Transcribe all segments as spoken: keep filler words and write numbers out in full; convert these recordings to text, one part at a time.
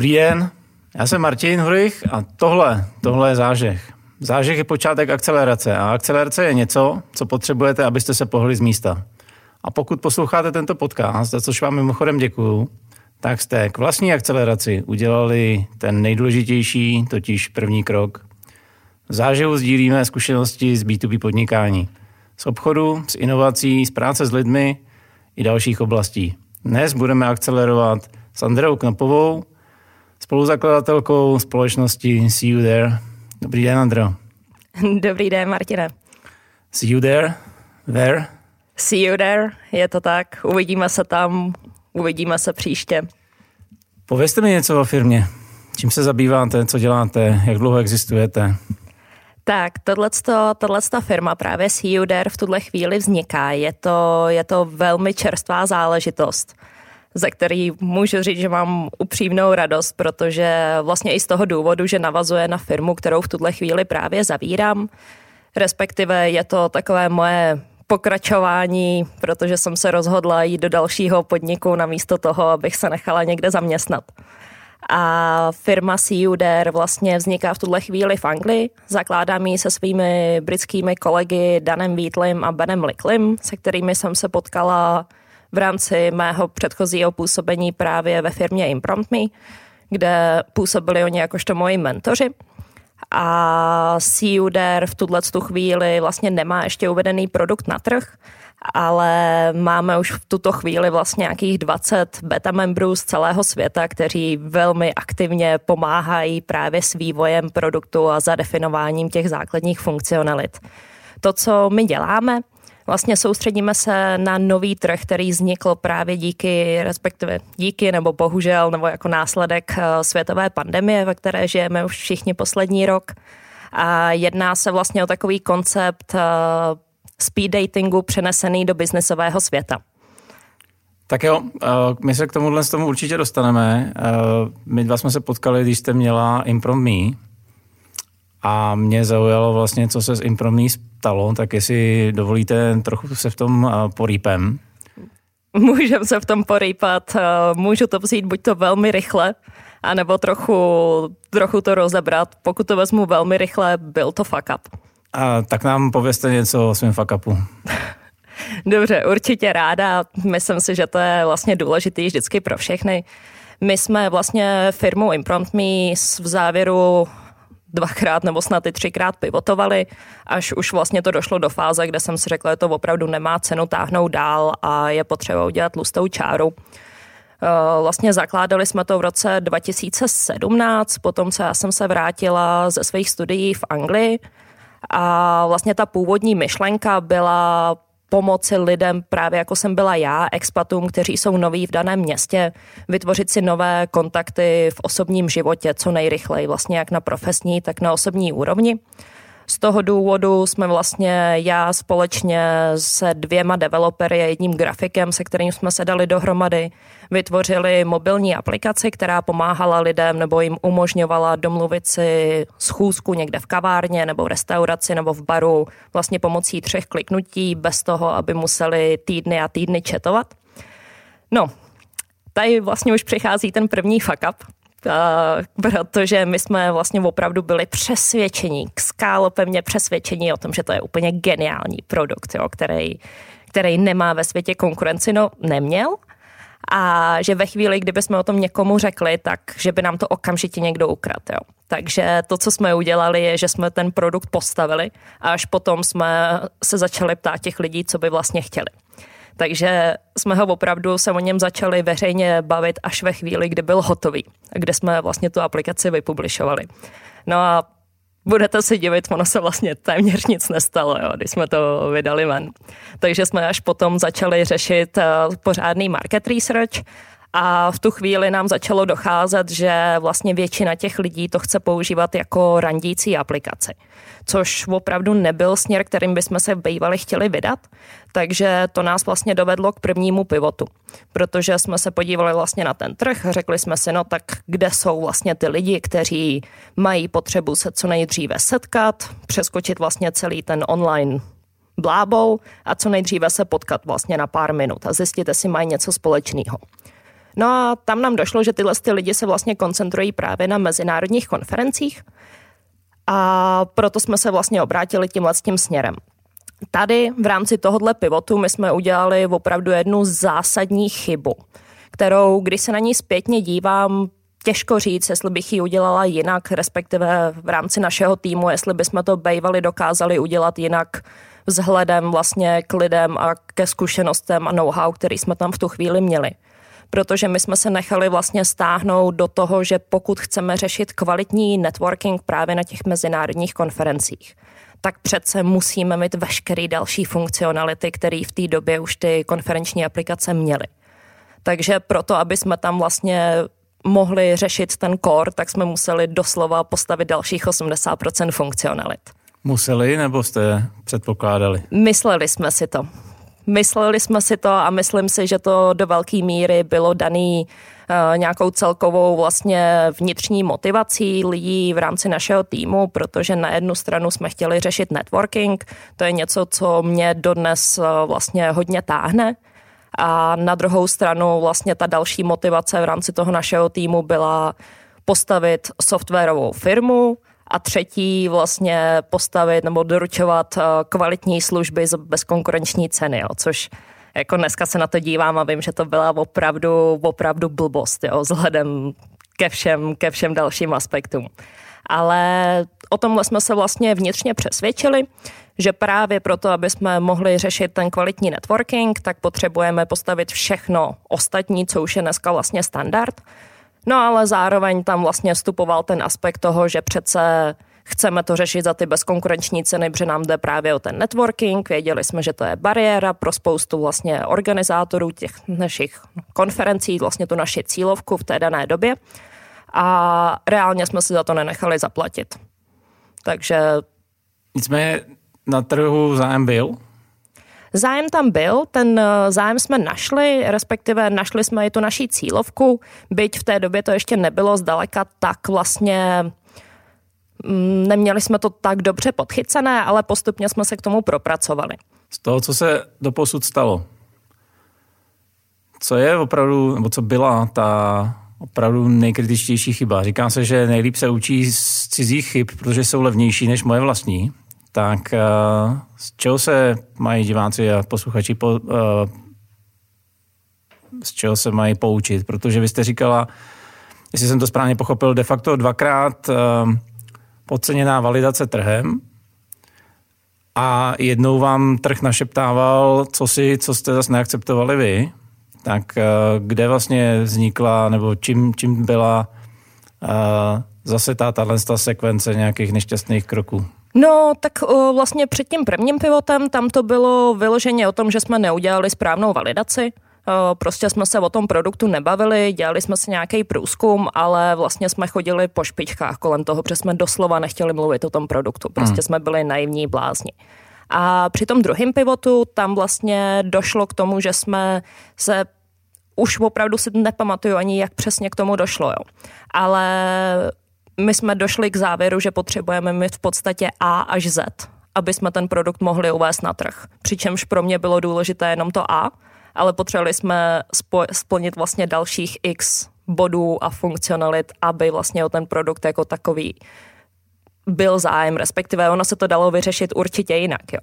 Dobrý den, já jsem Martin Hrych a tohle, tohle je Zážeh. Zážeh je počátek akcelerace a akcelerace je něco, co potřebujete, abyste se pohli z místa. A pokud posloucháte tento podcast, za což vám mimochodem děkuju, tak jste k vlastní akceleraci udělali ten nejdůležitější, totiž první krok. V Zážehu sdílíme zkušenosti z bé dvě bé podnikání, z obchodu, z inovací, z práce s lidmi i dalších oblastí. Dnes budeme akcelerovat s Andreou Knopovou, spoluzakladatelkou společnosti See You There. Dobrý den, Andro. Dobrý den, Martine. See you there? There? See you there, je to tak. Uvidíme se tam, uvidíme se příště. Povězte mi něco o firmě. Čím se zabýváte, co děláte, jak dlouho existujete? Tak, tato firma právě See You There v tuhle chvíli vzniká. Je to, je to velmi čerstvá záležitost, za který můžu říct, že mám upřímnou radost, protože vlastně i z toho důvodu, že navazuje na firmu, kterou v tuhle chvíli právě zavírám. Respektive je to takové moje pokračování, protože jsem se rozhodla jít do dalšího podniku namísto toho, abych se nechala někde zaměstnat. A firma See You There vlastně vzniká v tuhle chvíli v Anglii. Zakládám ji se svými britskými kolegy Danem Wheatlem a Benem Licklim, se kterými jsem se potkala v rámci mého předchozího působení právě ve firmě ImpromtMe, kde působili oni jakožto moji mentoři. A See You There v tuto chvíli vlastně nemá ještě uvedený produkt na trh, ale máme už v tuto chvíli vlastně nějakých dvacet beta membrů z celého světa, kteří velmi aktivně pomáhají právě s vývojem produktu a zadefinováním těch základních funkcionalit. To, co my děláme, vlastně soustředíme se na nový trh, který vznikl právě díky, respektive díky nebo bohužel, nebo jako následek světové pandemie, ve které žijeme už všichni poslední rok. A jedná se vlastně o takový koncept speed datingu přenesený do biznesového světa. Tak jo, my se k tomuhle tomu určitě dostaneme. My dva jsme se potkali, když jste měla ImpromtMe. A mě zaujalo vlastně, co se s ImpromtMe stalo, tak jestli dovolíte trochu se v tom porýpem. Můžeme se v tom porýpat, můžu to vzít buď to velmi rychle, anebo trochu, trochu to rozebrat. Pokud to vezmu velmi rychle, byl to fuck up. A tak nám povězte něco o svém fuck upu. Dobře, určitě ráda. Myslím si, že to je vlastně důležitý vždycky pro všechny. My jsme vlastně firmou ImpromtMe v závěru dvakrát nebo snad i třikrát pivotovali, až už vlastně to došlo do fáze, kde jsem si řekla, že to opravdu nemá cenu táhnout dál a je potřeba udělat tlustou čáru. Vlastně zakládali jsme to v roce dva tisíce sedmnáct, potom co já jsem se vrátila ze svých studií v Anglii a vlastně ta původní myšlenka byla pomoci lidem, právě jako jsem byla já, expatům, kteří jsou noví v daném městě, vytvořit si nové kontakty v osobním životě co nejrychleji, vlastně jak na profesní, tak na osobní úrovni. Z toho důvodu jsme vlastně já společně se dvěma developery a jedním grafikem, se kterým jsme se dali dohromady, vytvořili mobilní aplikaci, která pomáhala lidem nebo jim umožňovala domluvit si schůzku někde v kavárně nebo v restauraci nebo v baru vlastně pomocí třech kliknutí bez toho, aby museli týdny a týdny chatovat. No, tady vlastně už přichází ten první fuck up. Uh, protože my jsme vlastně opravdu byli přesvědčení, skálopevně přesvědčení o tom, že to je úplně geniální produkt, jo, který, který nemá ve světě konkurenci, no neměl. A že ve chvíli, kdyby jsme o tom někomu řekli, tak že by nám to okamžitě někdo ukradl. Takže to, co jsme udělali, je, že jsme ten produkt postavili a až potom jsme se začali ptát těch lidí, co by vlastně chtěli. Takže jsme ho opravdu se o něm začali veřejně bavit až ve chvíli, kdy byl hotový, kde jsme vlastně tu aplikaci vypublišovali. No a budete si divit, ono se vlastně téměř nic nestalo, jo, když jsme to vydali ven. Takže jsme až potom začali řešit pořádný market research a v tu chvíli nám začalo docházet, že vlastně většina těch lidí to chce používat jako randící aplikaci, což opravdu nebyl směr, kterým bychom se bývali chtěli vydat, takže to nás vlastně dovedlo k prvnímu pivotu, protože jsme se podívali vlastně na ten trh, řekli jsme si, no tak kde jsou vlastně ty lidi, kteří mají potřebu se co nejdříve setkat, přeskočit vlastně celý ten online blábou a co nejdříve se potkat vlastně na pár minut a zjistit, jestli mají něco společného. No a tam nám došlo, že tyhle ty lidi se vlastně koncentrují právě na mezinárodních konferencích a proto jsme se vlastně obrátili tímhle tím směrem. Tady v rámci tohohle pivotu my jsme udělali opravdu jednu zásadní chybu, kterou, když se na ní zpětně dívám, těžko říct, jestli bych ji udělala jinak, respektive v rámci našeho týmu, jestli bychom to bejvali dokázali udělat jinak vzhledem vlastně k lidem a ke zkušenostem a know-how, který jsme tam v tu chvíli měli. Protože my jsme se nechali vlastně stáhnout do toho, že pokud chceme řešit kvalitní networking právě na těch mezinárodních konferencích, tak přece musíme mít veškeré další funkcionality, které v té době už ty konferenční aplikace měly. Takže proto, aby jsme tam vlastně mohli řešit ten core, tak jsme museli doslova postavit dalších osmdesát procent funkcionalit. Museli, nebo jste předpokládali? Mysleli jsme si to. Mysleli jsme si to a myslím si, že to do velké míry bylo dané uh, nějakou celkovou vlastně vnitřní motivací lidí v rámci našeho týmu, protože na jednu stranu jsme chtěli řešit networking, to je něco, co mě dodnes uh, vlastně hodně táhne, a na druhou stranu vlastně ta další motivace v rámci toho našeho týmu byla postavit softwarovou firmu a třetí vlastně postavit nebo doručovat kvalitní služby bez konkurenční ceny, jo, což jako dneska se na to dívám a vím, že to byla opravdu, opravdu blbost, jo, vzhledem ke všem, ke všem dalším aspektům. Ale o tomhle jsme se vlastně vnitřně přesvědčili, že právě proto, aby jsme mohli řešit ten kvalitní networking, tak potřebujeme postavit všechno ostatní, co už je dneska vlastně standard. No ale zároveň tam vlastně vstupoval ten aspekt toho, že přece chceme to řešit za ty bezkonkurenční ceny, protože nám jde právě o ten networking. Věděli jsme, že to je bariéra pro spoustu vlastně organizátorů těch našich konferencí, vlastně tu naši cílovku v té dané době. A reálně jsme si za to nenechali zaplatit. Takže... Nicméně na trhu zájem byl? Zájem tam byl, ten zájem jsme našli, respektive našli jsme i tu naší cílovku, byť v té době to ještě nebylo zdaleka tak vlastně... Neměli jsme to tak dobře podchycené, ale postupně jsme se k tomu propracovali. Z toho, co se doposud stalo, co je opravdu, nebo co byla ta... opravdu nejkritičtější chyba. Říká se, že nejlíp se učí z cizích chyb, protože jsou levnější než moje vlastní. Tak uh, z čeho se mají diváci a posluchači po, uh, z čeho se mají poučit? Protože vy jste říkala, jestli jsem to správně pochopil, de facto dvakrát uh, podceněná validace trhem a jednou vám trh našeptával, co, si, co jste zase neakceptovali vy. Tak kde vlastně vznikla, nebo čím, čím byla uh, zase ta tato sekvence nějakých nešťastných kroků? No, tak uh, vlastně před tím prvním pivotem tam to bylo vyloženě o tom, že jsme neudělali správnou validaci. Uh, prostě jsme se o tom produktu nebavili, dělali jsme si nějaký průzkum, ale vlastně jsme chodili po špičkách kolem toho, protože jsme doslova nechtěli mluvit o tom produktu. Prostě hmm. jsme byli naivní blázni. A při tom druhém pivotu tam vlastně došlo k tomu, že jsme se, už opravdu si nepamatuju ani, jak přesně k tomu došlo, jo. Ale my jsme došli k závěru, že potřebujeme mít v podstatě A až Z, aby jsme ten produkt mohli uvést na trh. Přičemž pro mě bylo důležité jenom to A, ale potřebovali jsme spo- splnit vlastně dalších X bodů a funkcionalit, aby vlastně o ten produkt jako takový byl zájem, respektive ono se to dalo vyřešit určitě jinak, jo.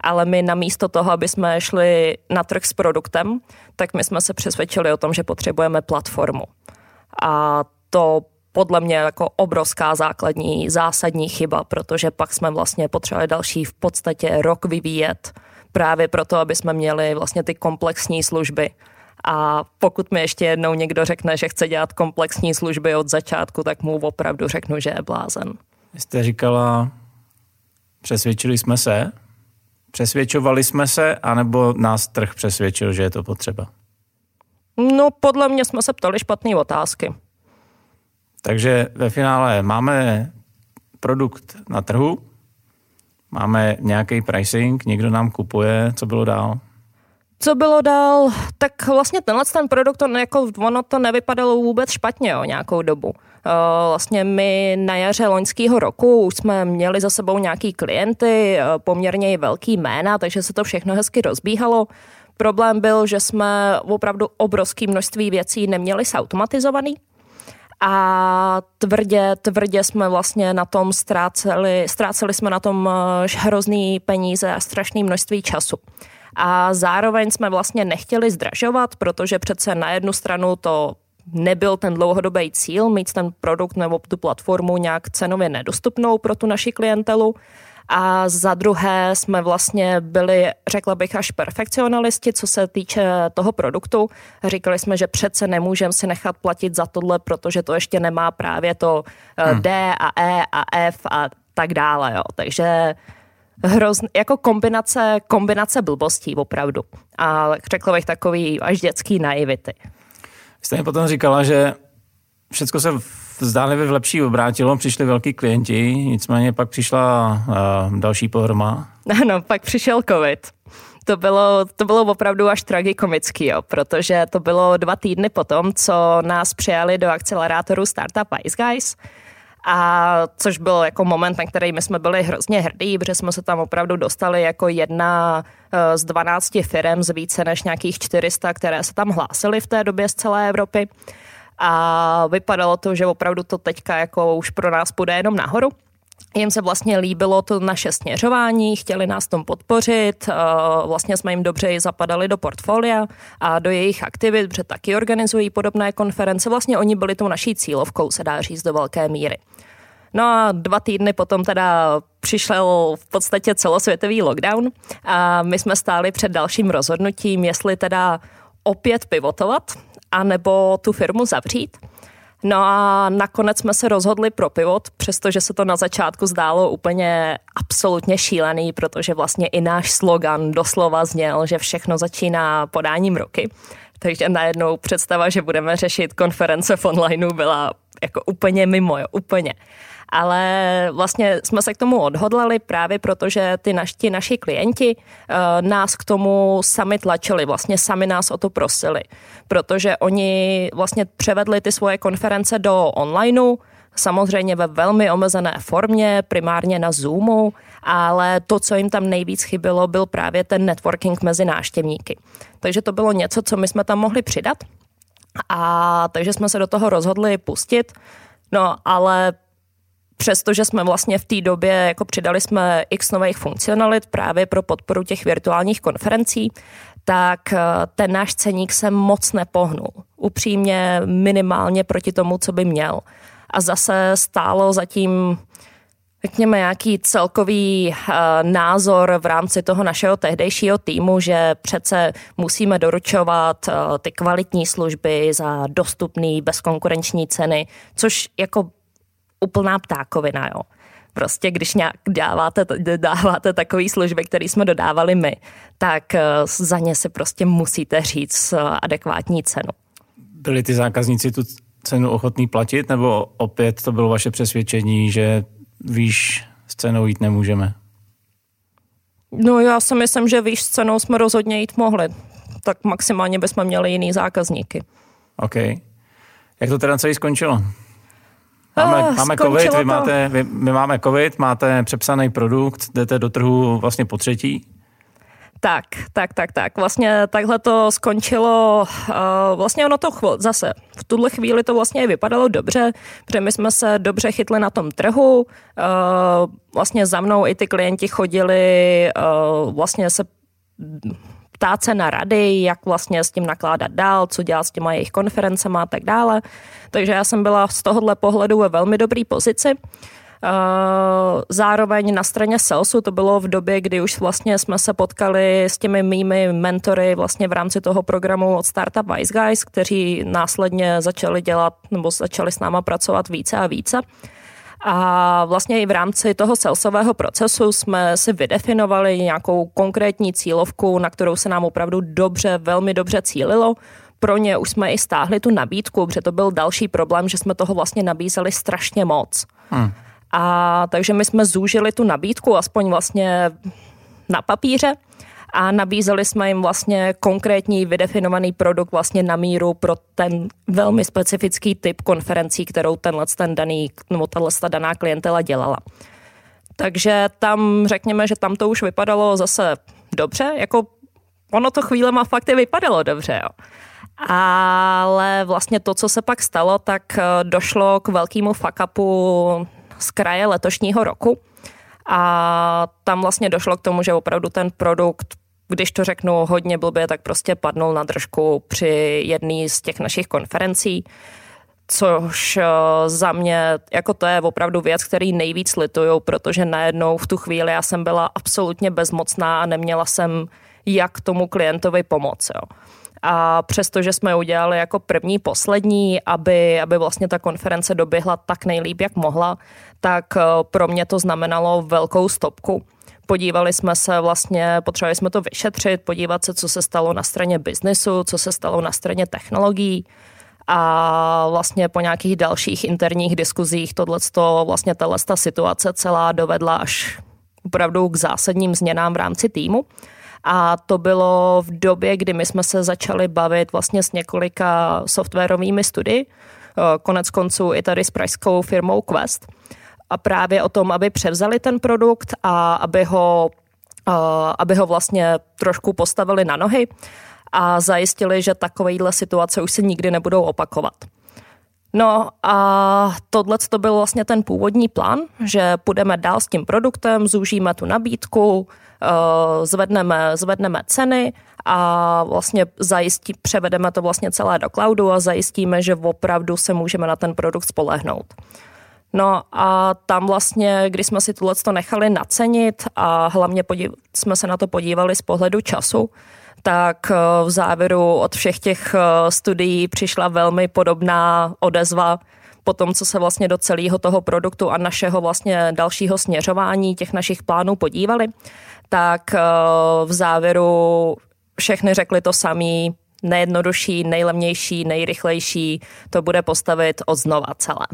Ale my namísto toho, aby jsme šli na trh s produktem, tak my jsme se přesvědčili o tom, že potřebujeme platformu. A to podle mě jako obrovská základní, zásadní chyba, protože pak jsme vlastně potřebovali další v podstatě rok vyvíjet právě proto, aby jsme měli vlastně ty komplexní služby. A pokud mi ještě jednou někdo řekne, že chce dělat komplexní služby od začátku, tak mu opravdu řeknu, že je blázen. Jste říkala, přesvědčili jsme se, přesvědčovali jsme se, anebo nás trh přesvědčil, že je to potřeba? No, podle mě jsme se ptali špatné otázky. Takže ve finále máme produkt na trhu, máme nějaký pricing, někdo nám kupuje, co bylo dál? Co bylo dál? Tak vlastně tenhle ten produkt, on jako, ono to nevypadalo vůbec špatně o nějakou dobu. Vlastně my na jaře loňského roku už jsme měli za sebou nějaký klienty, poměrně i velký jména, takže se to všechno hezky rozbíhalo. Problém byl, že jsme opravdu obrovské množství věcí neměli zautomatizovaný a tvrdě, tvrdě jsme vlastně na tom ztráceli, ztráceli jsme na tom hrozný peníze a strašné množství času. A zároveň jsme vlastně nechtěli zdražovat, protože přece na jednu stranu to nebyl ten dlouhodobý cíl mít ten produkt nebo tu platformu nějak cenově nedostupnou pro tu naši klientelu. A za druhé jsme vlastně byli, řekla bych, až perfekcionalisti, co se týče toho produktu. Říkali jsme, že přece nemůžeme si nechat platit za tohle, protože to ještě nemá právě to hmm. D a E a F a tak dále. Jo. Takže hroz, jako kombinace, kombinace blbostí opravdu. A řekla bych takový až dětský naivity. Vy jste mi potom říkala, že všechno se zdánlivě v lepší obrátilo, přišli velký klienti, nicméně pak přišla uh, další pohroma. Ano, pak přišel covid. To bylo, to bylo opravdu až tragikomický, jo, protože to bylo dva týdny potom, co nás přijali do akcelerátoru Startup Wise Guys, a což byl jako moment, na který my jsme byli hrozně hrdí, protože jsme se tam opravdu dostali jako jedna z dvanácti firem z více než nějakých čtyři sta, které se tam hlásily v té době z celé Evropy. A vypadalo to, že opravdu to teďka jako už pro nás půjde jenom nahoru. Jim se vlastně líbilo to naše směřování, chtěli nás tom podpořit, vlastně jsme jim dobře zapadali do portfolia a do jejich aktivit, protože taky organizují podobné konference. Vlastně oni byli tou naší cílovkou, se dá říct, do velké míry. No a dva týdny potom teda přišel v podstatě celosvětový lockdown a my jsme stáli před dalším rozhodnutím, jestli teda opět pivotovat, anebo tu firmu zavřít. No a nakonec jsme se rozhodli pro pivot, přestože se to na začátku zdálo úplně absolutně šílený, protože vlastně i náš slogan doslova zněl, že všechno začíná podáním ruky. Takže najednou představa, že budeme řešit konference v onlineu, byla jako úplně mimo, jo, úplně. Ale vlastně jsme se k tomu odhodlali právě proto, že ty naši, ti naši klienti uh, nás k tomu sami tlačili, vlastně sami nás o to prosili, protože oni vlastně převedli ty svoje konference do onlineu, samozřejmě ve velmi omezené formě, primárně na Zoomu, ale to, co jim tam nejvíc chybilo, byl právě ten networking mezi návštěvníky. Takže to bylo něco, co my jsme tam mohli přidat, a takže jsme se do toho rozhodli pustit, no ale přestože jsme vlastně v té době jako přidali jsme x nových funkcionalit právě pro podporu těch virtuálních konferencí, tak ten náš ceník se moc nepohnul. Upřímně minimálně proti tomu, co by měl. A zase stálo zatím, řekněme, nějaký celkový uh, názor v rámci toho našeho tehdejšího týmu, že přece musíme doručovat uh, ty kvalitní služby za dostupné, bezkonkurenční ceny, což jako úplná ptákovina, jo. Prostě když nějak dáváte, dáváte takové služby, které jsme dodávali my, tak za ně si prostě musíte říct adekvátní cenu. Byli ty zákazníci tu cenu ochotní platit, nebo opět to bylo vaše přesvědčení, že výš s cenou jít nemůžeme? No já si myslím, že výš s cenou jsme rozhodně jít mohli. Tak maximálně bychom měli jiný zákazníky. OK. Jak to teda celý skončilo? Máme, máme covid, vy máte, vy, my máme covid, máte přepsaný produkt, jdete do trhu vlastně po třetí. Tak, tak, tak, tak. Vlastně takhle to skončilo, uh, vlastně ono to chvil, zase v tuhle chvíli to vlastně vypadalo dobře, protože my jsme se dobře chytli na tom trhu, uh, vlastně za mnou i ty klienti chodili, uh, vlastně se ptát se na rady, jak vlastně s tím nakládat dál, co dělat s těma jejich konferencema a tak dále. Takže já jsem byla z tohohle pohledu ve velmi dobrý pozici. Zároveň na straně salesu to bylo v době, kdy už vlastně jsme se potkali s těmi mými mentory vlastně v rámci toho programu od Startup Wise Guys, kteří následně začali dělat nebo začali s náma pracovat více a více. A vlastně i v rámci toho salesového procesu jsme si vydefinovali nějakou konkrétní cílovku, na kterou se nám opravdu dobře, velmi dobře cílilo. Pro ně už jsme i stáhli tu nabídku, protože to byl další problém, že jsme toho vlastně nabízeli strašně moc. Hmm. A takže my jsme zúžili tu nabídku, aspoň vlastně na papíře, a nabízeli jsme jim vlastně konkrétní vydefinovaný produkt vlastně na míru pro ten velmi specifický typ konferencí, kterou tenhle ten daný, nebo tato daná klientela dělala. Takže tam řekněme, že tam to už vypadalo zase dobře, jako ono to chvílema fakt i vypadalo dobře, jo. Ale vlastně to, co se pak stalo, tak došlo k velkému fuck-upu z kraje letošního roku. A tam vlastně došlo k tomu, že opravdu ten produkt, když to řeknu hodně blbě, tak prostě padnul na držku při jedné z těch našich konferencí, což za mě, jako to je opravdu věc, který nejvíc lituju, protože najednou v tu chvíli já jsem byla absolutně bezmocná a neměla jsem jak tomu klientovi pomoct, jo. A přestože jsme udělali jako první, poslední, aby, aby vlastně ta konference doběhla tak nejlíp, jak mohla, tak pro mě to znamenalo velkou stopku. Podívali jsme se vlastně, potřebovali jsme to vyšetřit, podívat se, co se stalo na straně biznesu, co se stalo na straně technologií a vlastně po nějakých dalších interních diskuzích tohleto, vlastně tato situace celá dovedla až opravdu k zásadním změnám v rámci týmu. A to bylo v době, kdy my jsme se začali bavit vlastně s několika softwarovými studii, konec konců i tady s pražskou firmou Quest, a právě o tom, aby převzali ten produkt a aby ho, aby ho vlastně trošku postavili na nohy a zajistili, že takovéhle situace už se nikdy nebudou opakovat. No a tohle to byl vlastně ten původní plán, že půjdeme dál s tím produktem, zúžíme tu nabídku, zvedneme, zvedneme ceny a vlastně zajistí, převedeme to vlastně celé do cloudu a zajistíme, že opravdu se můžeme na ten produkt spolehnout. No a tam vlastně, když jsme si tohleto nechali nacenit a hlavně podí- jsme se na to podívali z pohledu času, tak v závěru od všech těch studií přišla velmi podobná odezva po tom, co se vlastně do celého toho produktu a našeho vlastně dalšího směřování těch našich plánů podívali, tak v závěru všechny řekli to samé, nejjednodušší, nejlevnější, nejrychlejší, to bude postavit od znova celé.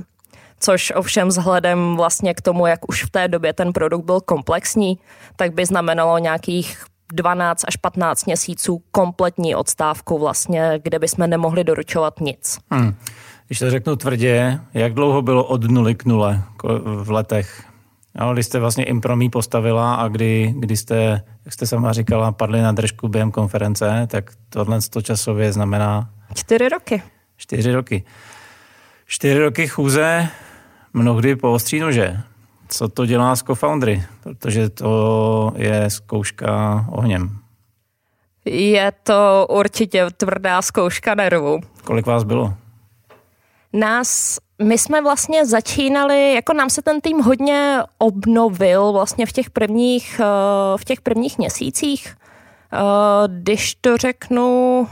Což ovšem vzhledem vlastně k tomu, jak už v té době ten produkt byl komplexní, tak by znamenalo nějakých dvanáct až patnáct měsíců kompletní odstávku vlastně, kde bychom nemohli doručovat nic. Hmm. Když to řeknu tvrdě, jak dlouho bylo od nuly k nule v letech? No, když jste vlastně ImpromtMe postavila a kdy, kdy jste, jak jste sama říkala, padli na držku během konference, tak tohle to časově znamená... Čtyři roky. Čtyři roky. Čtyři roky chůze, mnohdy po ostří nože. Co to dělá s co-foundery? Protože to je zkouška ohněm. Je to určitě tvrdá zkouška nervů. Kolik vás bylo? Nás, my jsme vlastně začínali, jako nám se ten tým hodně obnovil vlastně v těch prvních, v těch prvních měsících. Když to řeknu...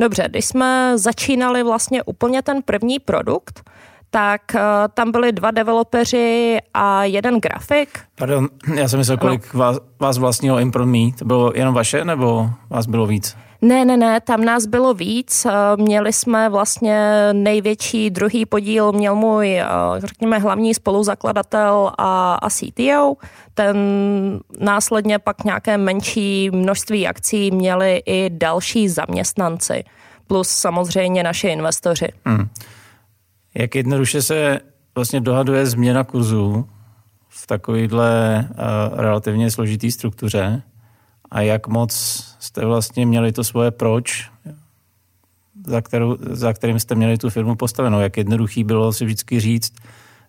Dobře, když jsme začínali vlastně úplně ten první produkt, tak uh, tam byli dva developeři a jeden grafik. Pardon, já jsem myslel, kolik vás, vás vlastnilo ImpromtMe. To bylo jenom vaše, nebo vás bylo víc? Ne, ne, ne, tam nás bylo víc. Měli jsme vlastně největší druhý podíl, měl můj, řekněme, hlavní spoluzakladatel a, a C T O. Ten následně pak nějaké menší množství akcí měli i další zaměstnanci, plus samozřejmě naši investoři. Hmm. Jak jednoduše se vlastně dohaduje změna kurzu v takovýhle uh, relativně složitý struktuře a jak moc jste vlastně měli to svoje proč, za, kterou, za kterým jste měli tu firmu postavenou? Jak jednoduchý bylo si vždycky říct,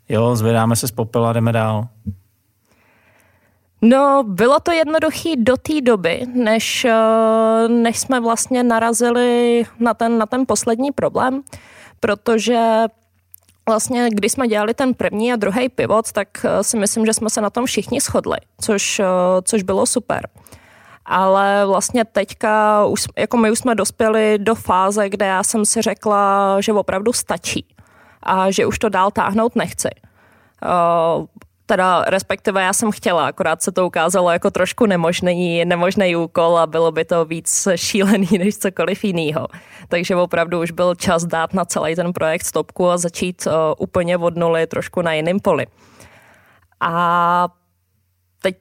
jo, zvedáme se z popela, jdeme dál? No, bylo to jednoduchý do té doby, než, než jsme vlastně narazili na ten, na ten poslední problém, protože vlastně, když jsme dělali ten první a druhý pivot, tak si myslím, že jsme se na tom všichni shodli, což, což bylo super. Ale vlastně teďka, už, jako my už jsme dospěli do fáze, kde já jsem si řekla, že opravdu stačí a že už to dál táhnout nechci. Teda respektive já jsem chtěla, akorát se to ukázalo jako trošku nemožný, nemožný úkol a bylo by to víc šílený než cokoliv jinýho. Takže opravdu už byl čas dát na celý ten projekt stopku a začít uh, úplně od nuly trošku na jiném poli. A teď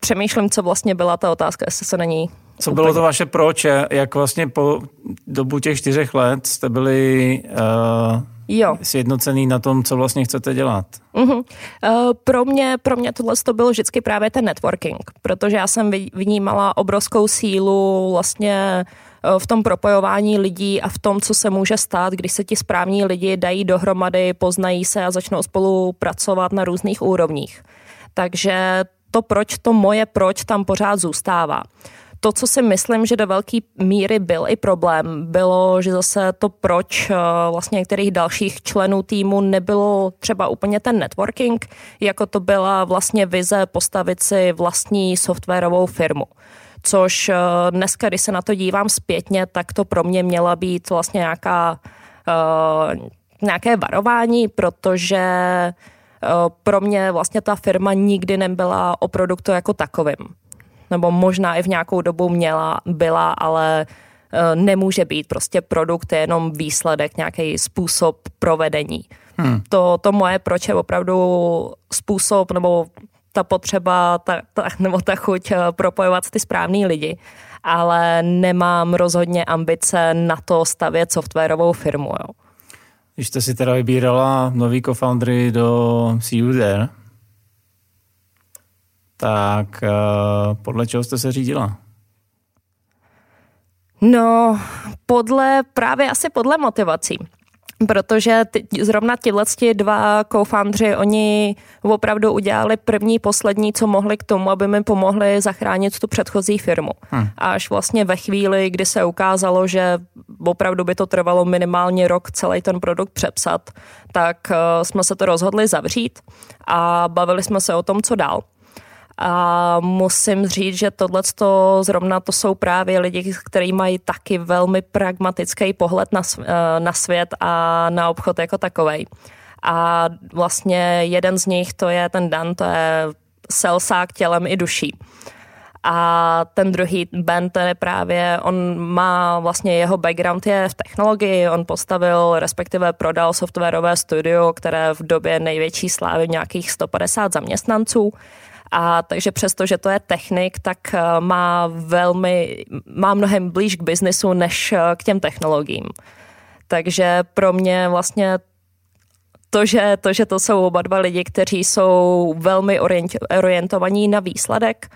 přemýšlím, co vlastně byla ta otázka, jestli se na ní... Co úplně... bylo to vaše proč, jak vlastně po dobu těch čtyřech let jste byli... Uh... Jo. Sjednocený na tom, co vlastně chcete dělat. Uh-huh. Uh, pro mě, pro mě tohle to byl vždycky právě ten networking, protože já jsem vnímala obrovskou sílu vlastně v tom propojování lidí a v tom, co se může stát, když se ti správní lidi dají dohromady, poznají se a začnou spolu pracovat na různých úrovních. Takže to proč, to moje proč tam pořád zůstává. To, co si myslím, že do velké míry byl i problém, bylo, že zase to proč vlastně některých dalších členů týmu nebylo třeba úplně ten networking, jako to byla vlastně vize postavit si vlastní softwarovou firmu. Což dneska, když se na to dívám zpětně, tak to pro mě měla být vlastně nějaká, nějaké varování, protože pro mě vlastně ta firma nikdy nebyla o produktu jako takovým. Nebo možná i v nějakou dobu měla, byla, ale nemůže být. Prostě produkt je jenom výsledek, nějaký způsob provedení. Hmm. To, to moje proč je opravdu způsob nebo ta potřeba ta, ta, nebo ta chuť propojovat ty správný lidi, ale nemám rozhodně ambice na to stavět softwarovou firmu. Jo. Když jste si teda vybírala nový co-foundry do See You There, tak podle čeho jste se řídila? No, podle, právě asi podle motivací. Protože ty, zrovna tihleti dva co-foundři, oni opravdu udělali první, poslední, co mohli k tomu, aby mi pomohli zachránit tu předchozí firmu. Hmm. Až vlastně ve chvíli, kdy se ukázalo, že opravdu by to trvalo minimálně rok celý ten produkt přepsat, tak uh, jsme se to rozhodli zavřít a bavili jsme se o tom, co dál. A musím říct, že tohleto zrovna to jsou právě lidi, kteří mají taky velmi pragmatický pohled na, na svět a na obchod jako takovej. A vlastně jeden z nich, to je ten Dan, to je salesák tělem i duší. A ten druhý Ben, ten je právě, on má vlastně jeho background je v technologii, on postavil, respektive prodal softwarové studio, které v době největší slávy nějakých sto padesát zaměstnanců. A takže přesto, že to je technik, tak má velmi, má mnohem blíž k biznesu než k těm technologiím. Takže pro mě vlastně to, že to, že to jsou oba dva lidi, kteří jsou velmi orientovaní na výsledek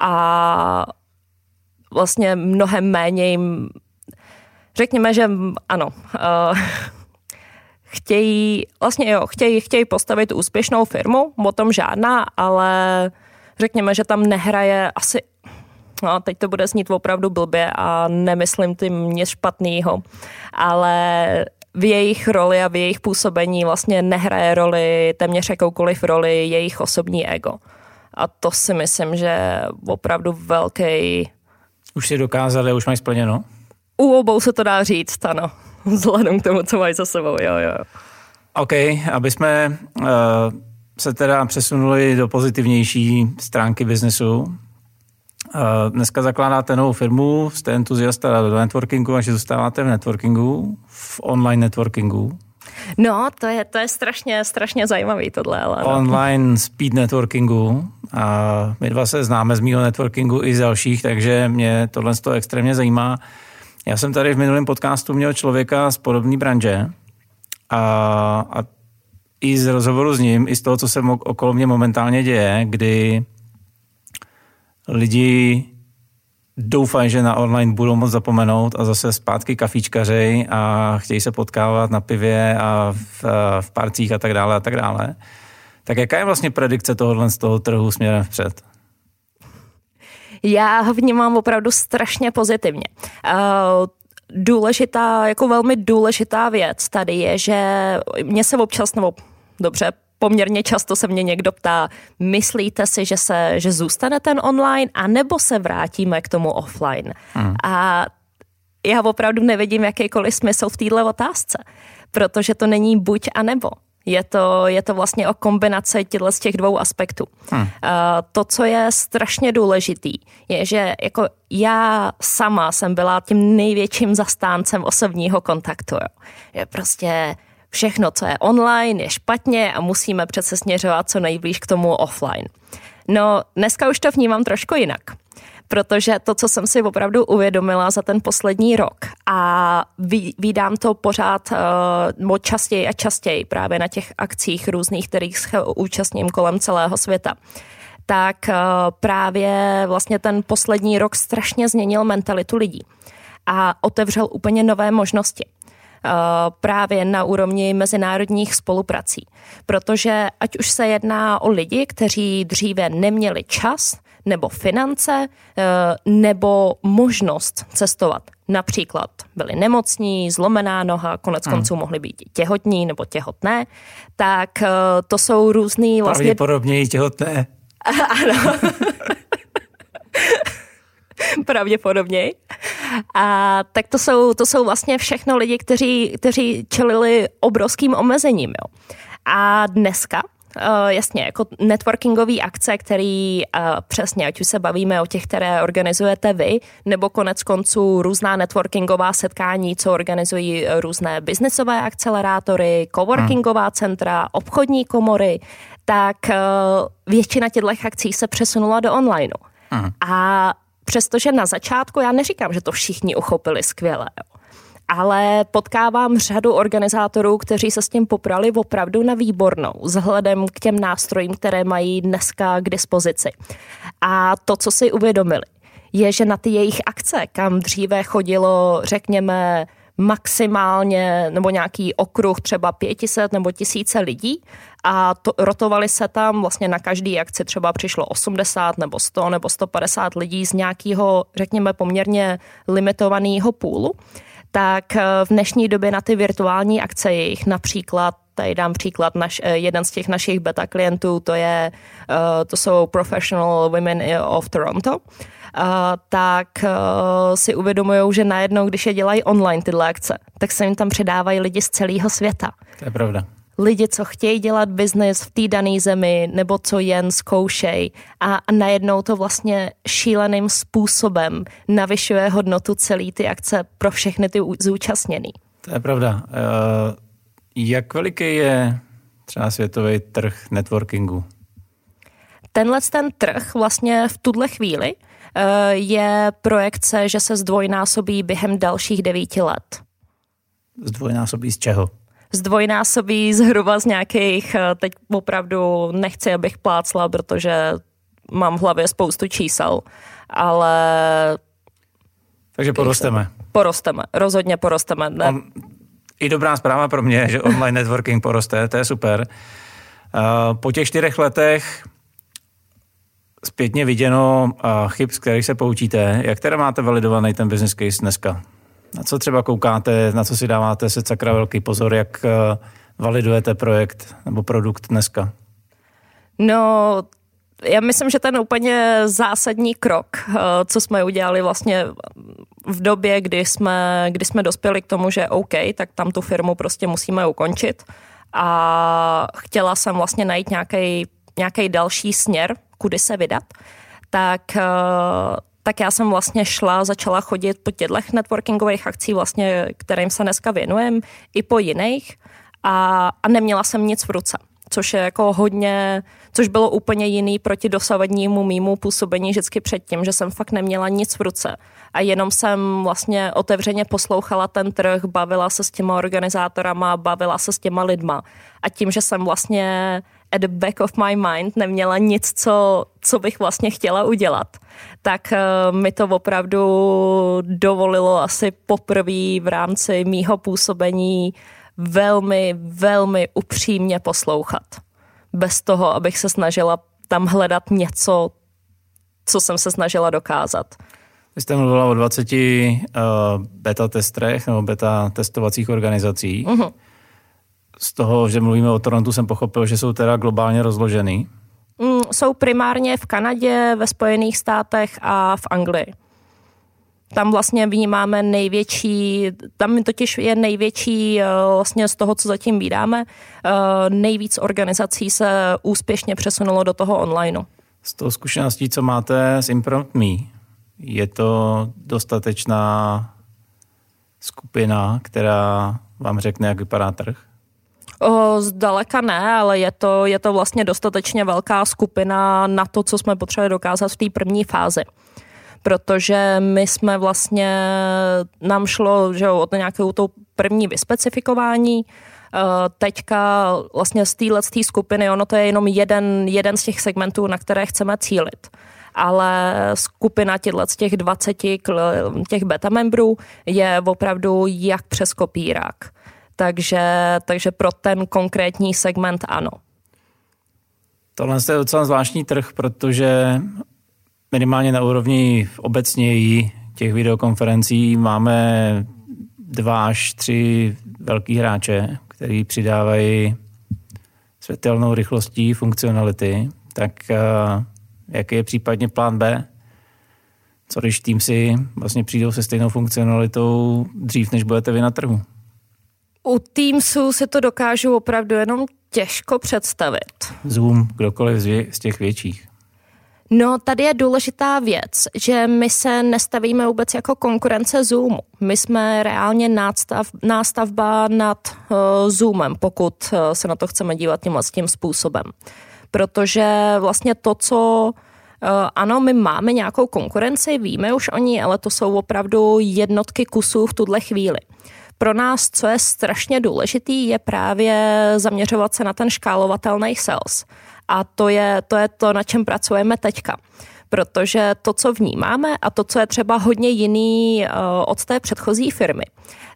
a vlastně mnohem méně jim, řekněme, že ano, uh, Chtějí, vlastně jo, chtějí, chtějí postavit úspěšnou firmu, o tom žádná, ale řekněme, že tam nehraje asi, no teď to bude znít opravdu blbě a nemyslím tím nic špatného, ale v jejich roli a v jejich působení vlastně nehraje roli, téměř jakoukoliv roli, jejich osobní ego. A to si myslím, že opravdu velký... Už si dokázali, už mají splněno? U obou se to dá říct, ano. Vzhledem k tomu, co mají za sebou, jo, jo. OK, aby jsme uh, se teda přesunuli do pozitivnější stránky biznesu. Uh, dneska zakládáte novou firmu, jste entuziasta do networkingu, takže zůstáváte v networkingu, v online networkingu. No, to je, to je strašně, strašně zajímavý tohle. Ale no. Online speed networkingu. A my dva se známe z mýho networkingu i z dalších, takže mě tohle z toho extrémně zajímá. Já jsem tady v minulém podcastu měl člověka z podobné branže a, a i z rozhovoru s ním, i z toho, co se okolo mě momentálně děje, kdy lidi doufají, že na online budou moc zapomenout a zase zpátky kafíčkařej a chtějí se potkávat na pivě a v, v parcích a tak dále a tak dále. Tak jaká je vlastně predikce tohohle z toho trhu směrem vpřed? Já ho vnímám opravdu strašně pozitivně. Důležitá, jako velmi důležitá věc tady je, že mě se občas, nebo dobře, poměrně často se mě někdo ptá, myslíte si, že, se, že zůstane ten online, anebo se vrátíme k tomu offline? Hmm. A já opravdu nevidím jakýkoliv smysl v této otázce, protože to není buď a nebo. Je to, je to vlastně o kombinaci těchto z těch dvou aspektů. Hmm. To, co je strašně důležitý, je, že jako já sama jsem byla tím největším zastáncem osobního kontaktu. Jo. Je prostě všechno, co je online, je špatně a musíme přece směřovat co nejblíž k tomu offline. No, dneska už to vnímám trošku jinak. protože to, co jsem si opravdu uvědomila za ten poslední rok a vídám to pořád uh, častěji a častěji právě na těch akcích různých, kterých se účastním kolem celého světa, tak uh, právě vlastně ten poslední rok strašně změnil mentalitu lidí a otevřel úplně nové možnosti. Právě na úrovni mezinárodních spoluprací. Protože ať už se jedná o lidi, kteří dříve neměli čas, nebo finance, nebo možnost cestovat. Například byli nemocní, zlomená noha, konec konců hmm. mohli být těhotní nebo těhotné, tak to jsou různý... Vlastně... Pravděpodobně i těhotné. Ano. Pravděpodobněji. A tak to jsou, to jsou vlastně všechno lidi, kteří, kteří čelili obrovským omezením. Jo. A dneska, uh, jasně, jako networkingové akce, které uh, přesně, ať už se bavíme o těch, které organizujete vy, nebo konec konců různá networkingová setkání, co organizují různé biznesové akcelerátory, coworkingová centra, obchodní komory, tak uh, většina těchto akcí se přesunula do online. Aha. A přestože na začátku, já neříkám, že to všichni uchopili skvěle, ale potkávám řadu organizátorů, kteří se s tím poprali opravdu na výbornou, vzhledem k těm nástrojím, které mají dneska k dispozici. A to, co si uvědomili, je, že na ty jejich akce, kam dříve chodilo, řekněme, maximálně nebo nějaký okruh třeba pětiset nebo tisíce lidí a to, rotovali se tam vlastně na každý akci třeba přišlo osmdesát nebo sto nebo sto padesát lidí z nějakého, řekněme, poměrně limitovaného půlu, tak v dnešní době na ty virtuální akce jejich například, tady dám příklad, naš, jeden z těch našich beta klientů, to, je, to jsou Professional Women of Toronto, tak si uvědomují, že najednou, když je dělají online tyhle akce, tak se jim tam předávají lidi z celého světa. To je pravda. Lidi, co chtějí dělat biznis v té dané zemi, nebo co jen zkoušejí a najednou to vlastně šíleným způsobem navyšuje hodnotu celý ty akce pro všechny ty zúčastněný. To je pravda. Uh... Jak veliký je třeba světový trh networkingu? Tenhle ten trh vlastně v tuhle chvíli je projekce, že se zdvojnásobí během dalších devíti let. Zdvojnásobí z čeho? Zdvojnásobí zhruba z nějakých, teď opravdu nechci, abych plácla, protože mám v hlavě spoustu čísel, ale... Takže porosteme. Porosteme, rozhodně porosteme. Ne? On... I dobrá zpráva pro mě, že online networking poroste, to je super. Po těch čtyřech letech zpětně viděno chyb, z kterých se poučíte. Jak teda máte validovaný ten business case dneska? Na co třeba koukáte, na co si dáváte se sakra velký pozor, jak validujete projekt nebo produkt dneska? No... Já myslím, že ten úplně zásadní krok, co jsme udělali vlastně v době, kdy jsme, kdy jsme dospěli k tomu, že OK, tak tam tu firmu prostě musíme ukončit a chtěla jsem vlastně najít nějaký, nějaký další směr, kudy se vydat, tak, tak já jsem vlastně šla, začala chodit po těchto networkingových akcí, vlastně, kterým se dneska věnujem, i po jiných a, a neměla jsem nic v ruce. Což je jako hodně, což bylo úplně jiný proti dosavadnímu mýmu působení vždycky předtím, že jsem fakt neměla nic v ruce. A jenom jsem vlastně otevřeně poslouchala ten trh, bavila se s těma organizátorama, bavila se s těma lidma. A tím, že jsem vlastně at the back of my mind neměla nic, co, co bych vlastně chtěla udělat, tak uh, mi to opravdu dovolilo asi poprvé v rámci mýho působení velmi, velmi upřímně poslouchat. Bez toho, abych se snažila tam hledat něco, co jsem se snažila dokázat. Vy jste mluvila o dvaceti uh, beta testrech nebo beta testovacích organizacích. Uh-huh. Z toho, že mluvíme o Torontu, jsem pochopil, že jsou teda globálně rozložený. Mm, jsou primárně v Kanadě, ve Spojených státech a v Anglii. Tam vlastně vnímáme největší, tam totiž je největší vlastně z toho, co zatím vídáme, nejvíc organizací se úspěšně přesunulo do toho online. Z toho zkušeností, co máte s ImpromtMe, je to dostatečná skupina, která vám řekne, jak vypadá trh? O, zdaleka ne, ale je to, je to vlastně dostatečně velká skupina na to, co jsme potřebovali dokázat v té první fázi. protože my jsme vlastně, nám šlo, že jo, od nějakého toho první vyspecifikování. Teďka vlastně z téhle skupiny, ono to je jenom jeden, jeden z těch segmentů, na které chceme cílit. Ale skupina z těch dvaceti těch beta membrů je opravdu jak přes kopírák. Takže, takže pro ten konkrétní segment ano. Tohle je docela zvláštní trh, protože minimálně na úrovni obecněji těch videokonferencí máme dva až tři velký hráče, který přidávají světelnou rychlostí funkcionality. Tak jaký je případně plán B? Co když tým si vlastně přijdou se stejnou funkcionalitou dřív, než budete vy na trhu? U Teamsu se to dokážu opravdu jenom těžko představit. Zoom, kdokoliv z těch větších. No, tady je důležitá věc, že my se nestavíme vůbec jako konkurence Zoomu. My jsme reálně nástav, nástavba nad uh, Zoomem, pokud uh, se na to chceme dívat tímhle tím způsobem. Protože vlastně to, co... Uh, ano, my máme nějakou konkurenci, víme už o ní, ale to jsou opravdu jednotky kusů v tuhle chvíli. Pro nás, co je strašně důležitý, je právě zaměřovat se na ten škálovatelný sales. A to je, to je to, na čem pracujeme teďka. Protože to, co vnímáme a to, co je třeba hodně jiný od té předchozí firmy,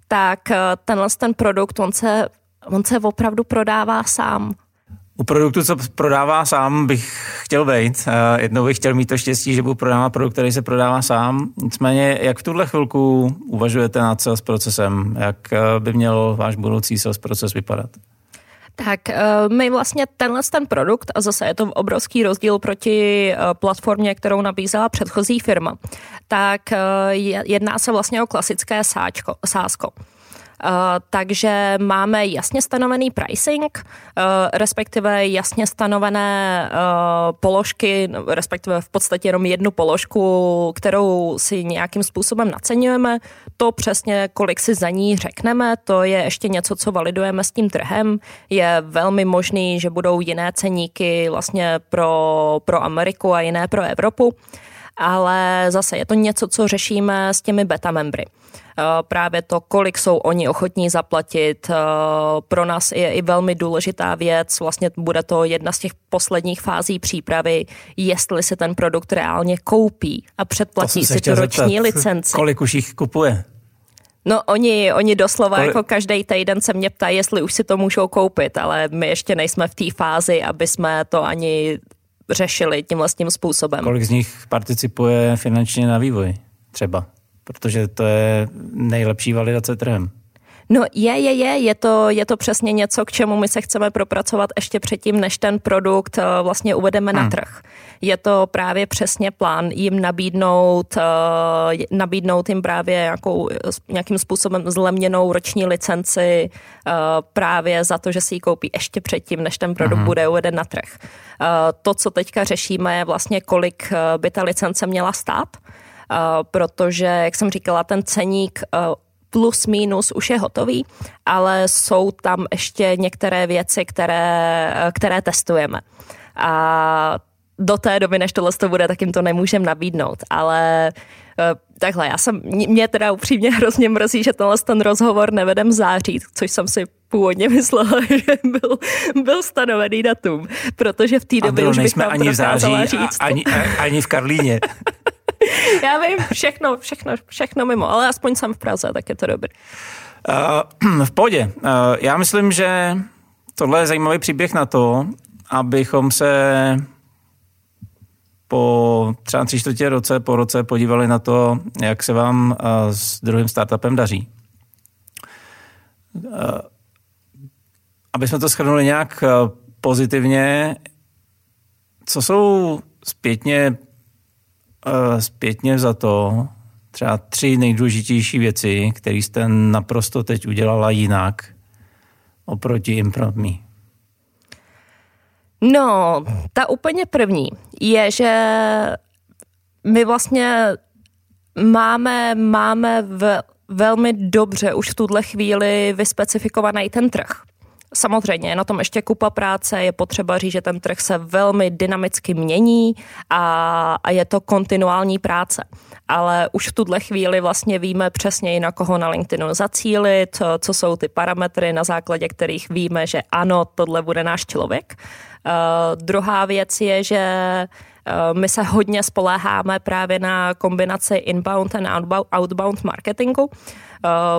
tak tenhle ten produkt, on se, on se opravdu prodává sám. U produktu, co prodává sám, bych chtěl být. Jednou bych chtěl mít to štěstí, že budu prodávat produkt, který se prodává sám. Nicméně, jak v tuhle chvilku uvažujete nad sales procesem? Jak by měl váš budoucí sales proces vypadat? Tak my vlastně tenhle ten produkt, a zase je to obrovský rozdíl proti platformě, kterou nabízela předchozí firma, tak jedná se vlastně o klasické sáčko, sásko. Takže máme jasně stanovený pricing, respektive jasně stanovené položky, respektive v podstatě jenom jednu položku, kterou si nějakým způsobem naceňujeme. To přesně, kolik si za ní řekneme, to je ještě něco, co validujeme s tím trhem. Je velmi možný, že budou jiné ceníky vlastně pro, pro Ameriku a jiné pro Evropu. Ale zase je to něco, co řešíme s těmi beta membry. Právě to, kolik jsou oni ochotní zaplatit, pro nás je i velmi důležitá věc, vlastně bude to jedna z těch posledních fází přípravy, jestli se ten produkt reálně koupí a předplatí si tu roční licenci. Kolik už jich kupuje? No oni, oni doslova Koli... jako každý týden se mě ptají, jestli už si to můžou koupit, ale my ještě nejsme v té fázi, aby jsme to ani řešili tímhle tím způsobem. Kolik z nich participuje finančně na vývoji třeba? Protože to je nejlepší validace trhem. No je, je, je, je to, je to přesně něco, k čemu my se chceme propracovat ještě předtím, než ten produkt vlastně uvedeme hmm. na trh. Je to právě přesně plán jim nabídnout, nabídnout jim právě nějakou, nějakým způsobem zlemněnou roční licenci právě za to, že si ji koupí ještě předtím, než ten produkt hmm. bude uveden na trh. To, co teďka řešíme, je vlastně, kolik by ta licence měla stát, protože, jak jsem říkala, ten ceník plus minus už je hotový, ale jsou tam ještě některé věci, které, které testujeme. A do té doby, než tohle to bude, tak jim to nemůžeme nabídnout. Ale takhle, já jsem, mě teda upřímně hrozně mrzí, že tenhle ten rozhovor nevedem zářít, což jsem si původně myslela, že byl, byl stanovený datum, protože v té době už bych tam dokázala říct. Ani, ani v Karlíně. Já vím, všechno, všechno, všechno mimo, ale aspoň jsem v Praze, tak je to dobrý. Uh, v pohodě. Uh, já myslím, že tohle je zajímavý příběh na to, abychom se po třeba tři čtvrtě roce, po roce podívali na to, jak se vám uh, s druhým startupem daří. Uh, aby jsme to shrnuli nějak uh, pozitivně, co jsou zpětně zpětně za to třeba tři nejdůležitější věci, které jste naprosto teď udělala jinak oproti ImpromtMe? No, ta úplně první je, že my vlastně máme, máme v, velmi dobře už v tuhle chvíli vyspecifikovaný ten trh. Samozřejmě, je na tom ještě kupa práce, je potřeba říct, že ten trh se velmi dynamicky mění a, a je to kontinuální práce. Ale už v tuhle chvíli vlastně víme přesně, na koho na LinkedInu zacílit, co, co jsou ty parametry, na základě kterých víme, že ano, tohle bude náš člověk. Uh, druhá věc je, že my se hodně spoléháme právě na kombinaci inbound a outbound marketingu,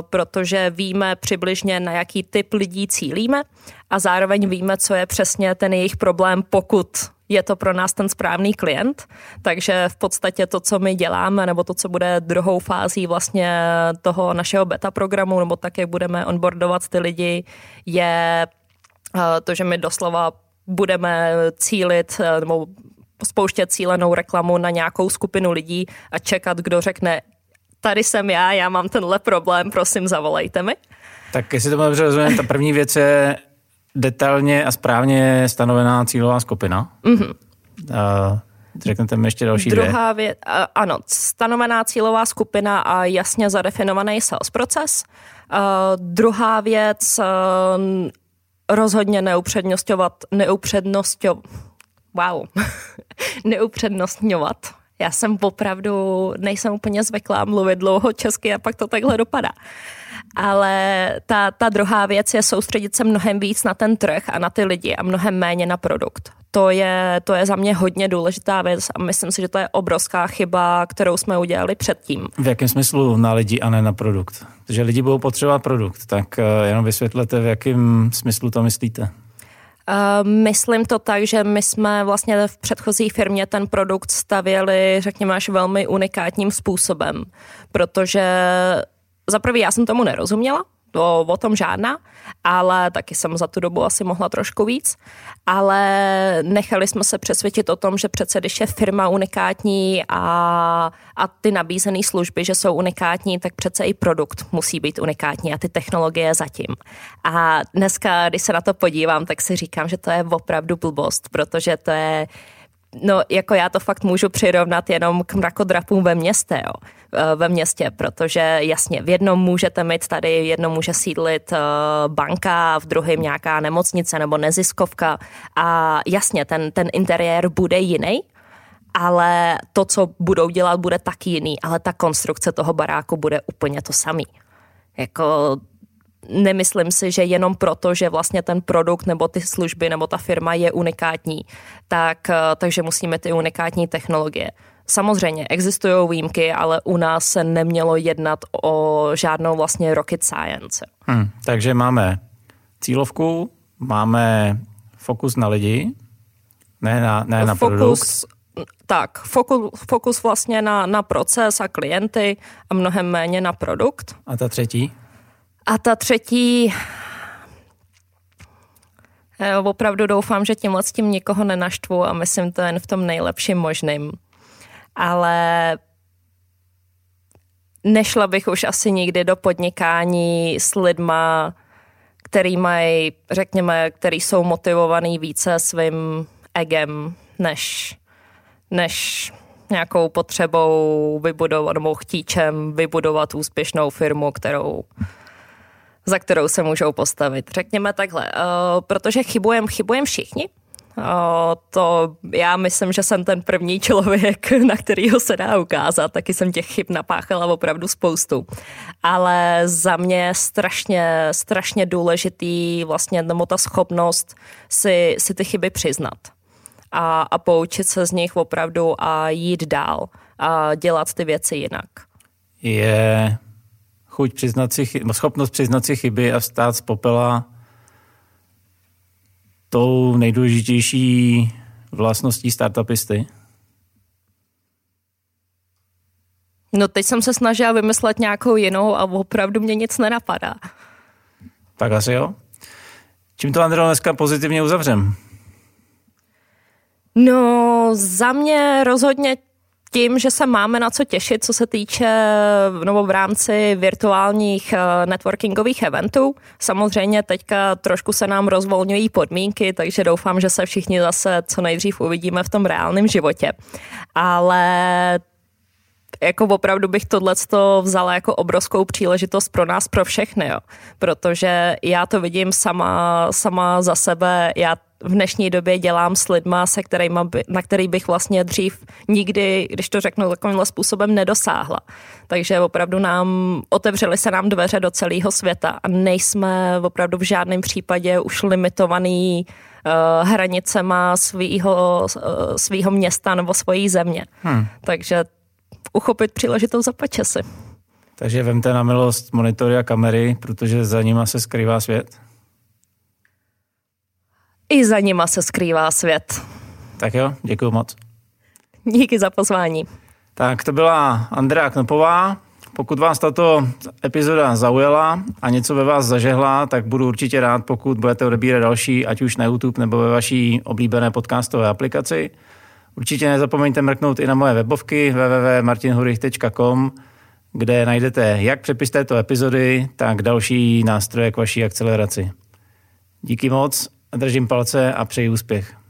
protože víme přibližně, na jaký typ lidí cílíme a zároveň víme, co je přesně ten jejich problém, pokud je to pro nás ten správný klient. Takže v podstatě to, co my děláme, nebo to, co bude druhou fází vlastně toho našeho beta programu, nebo také budeme onboardovat ty lidi, je to, že my doslova budeme cílit nebo spouštět cílenou reklamu na nějakou skupinu lidí a čekat, kdo řekne, tady jsem já, já mám tenhle problém, prosím, zavolejte mi. Tak jestli to dobře rozumím, ta první věc je detailně a správně stanovená cílová skupina. Mm-hmm. Uh, řeknete mi ještě další dvě. Druhá věc, ano, stanovená cílová skupina a jasně zadefinovaný sales proces. Uh, druhá věc, uh, rozhodně neupřednostňovat, neupřednostňovat, wow, neupřednostňovat. Já jsem opravdu, nejsem úplně zvyklá mluvit dlouho česky a pak to takhle dopadá. Ale ta, ta druhá věc je soustředit se mnohem víc na ten trh a na ty lidi a mnohem méně na produkt. To je, to je za mě hodně důležitá věc a myslím si, že to je obrovská chyba, kterou jsme udělali předtím. V jakém smyslu na lidi a ne na produkt? Že lidi budou potřebovat produkt, tak jenom vysvětlete, v jakém smyslu to myslíte. Uh, myslím to tak, že my jsme vlastně v předchozí firmě ten produkt stavěli, řekněme, až velmi unikátním způsobem, protože za prvé já jsem tomu nerozuměla, to, o tom žádná, ale taky jsem za tu dobu asi mohla trošku víc, ale nechali jsme se přesvědčit o tom, že přece když je firma unikátní a, a ty nabízené služby, že jsou unikátní, tak přece i produkt musí být unikátní a ty technologie zatím. A dneska, když se na to podívám, tak si říkám, že to je opravdu blbost, protože to je, no jako já to fakt můžu přirovnat jenom k mrakodrapům ve městě, jo. ve městě, protože jasně v jednom můžete mít tady, v jednom může sídlit banka, v druhém nějaká nemocnice nebo neziskovka a jasně ten, ten interiér bude jiný, ale to, co budou dělat, bude taky jiný, ale ta konstrukce toho baráku bude úplně to samý. Jako nemyslím si, že jenom proto, že vlastně ten produkt nebo ty služby nebo ta firma je unikátní, tak, takže musíme ty unikátní technologie. Samozřejmě existují výjimky, ale u nás se nemělo jednat o žádnou vlastně rocket science. Hmm, takže máme cílovku, máme fokus na lidi, ne na, ne na fokus, produkt. Tak, fokus, fokus vlastně na, na proces a klienty a mnohem méně na produkt. A ta třetí? A ta třetí... Já opravdu doufám, že tímhle s tím nikoho nenaštvu a myslím to jen v tom nejlepším možným. Ale nešla bych už asi nikdy do podnikání s lidma, který mají, řekněme, který jsou motivovaný více svým egem, než, než nějakou potřebou vybudovat, nebo chtíčem vybudovat úspěšnou firmu, kterou, za kterou se můžou postavit. Řekněme takhle, uh, protože chybujem, chybujem všichni. O, to já myslím, že jsem ten první člověk, na kterýho se dá ukázat. Taky jsem těch chyb napáchala opravdu spoustu. Ale za mě je strašně, strašně důležitý vlastně nebo ta schopnost si, si ty chyby přiznat a, a poučit se z nich opravdu a jít dál a dělat ty věci jinak. Je chuť přiznat si chyby, schopnost přiznat si chyby a vstát z popela tou nejdůležitější vlastností startupisty? No teď jsem se snažila vymyslet nějakou jinou a opravdu mě nic nenapadá. Tak asi jo. Čím to, Andreo, dneska pozitivně uzavřem? No za mě rozhodně tím, že se máme na co těšit, co se týče nebo v rámci virtuálních networkingových eventů. Samozřejmě teďka trošku se nám rozvolňují podmínky, takže doufám, že se všichni zase co nejdřív uvidíme v tom reálném životě. Ale jako opravdu bych tohleto vzala jako obrovskou příležitost pro nás, pro všechny, jo. Protože já to vidím sama, sama za sebe, já v dnešní době dělám s lidma, se kterýma by, na který bych vlastně dřív nikdy, když to řeknu takovýmhle způsobem, nedosáhla. Takže opravdu nám, otevřely se nám dveře do celého světa a nejsme opravdu v žádném případě už limitovaný uh, hranicema svýho, uh, svýho města nebo svojí země. Hmm. Takže uchopit příležitost za pačesy. Takže vemte na milost monitory a kamery, protože za nima se skrývá svět. I za nima se skrývá svět. Tak jo, děkuju moc. Díky za pozvání. Tak to byla Andrea Knopová. Pokud vás tato epizoda zaujala a něco ve vás zažehla, tak budu určitě rád, pokud budete odebírat další, ať už na YouTube nebo ve vaší oblíbené podcastové aplikaci. Určitě nezapomeňte mrknout i na moje webovky w w w tečka martin hrych tečka com, kde najdete jak přepis této epizody, tak další nástroje k vaší akceleraci. Díky moc. Držím palce a přeji úspěch.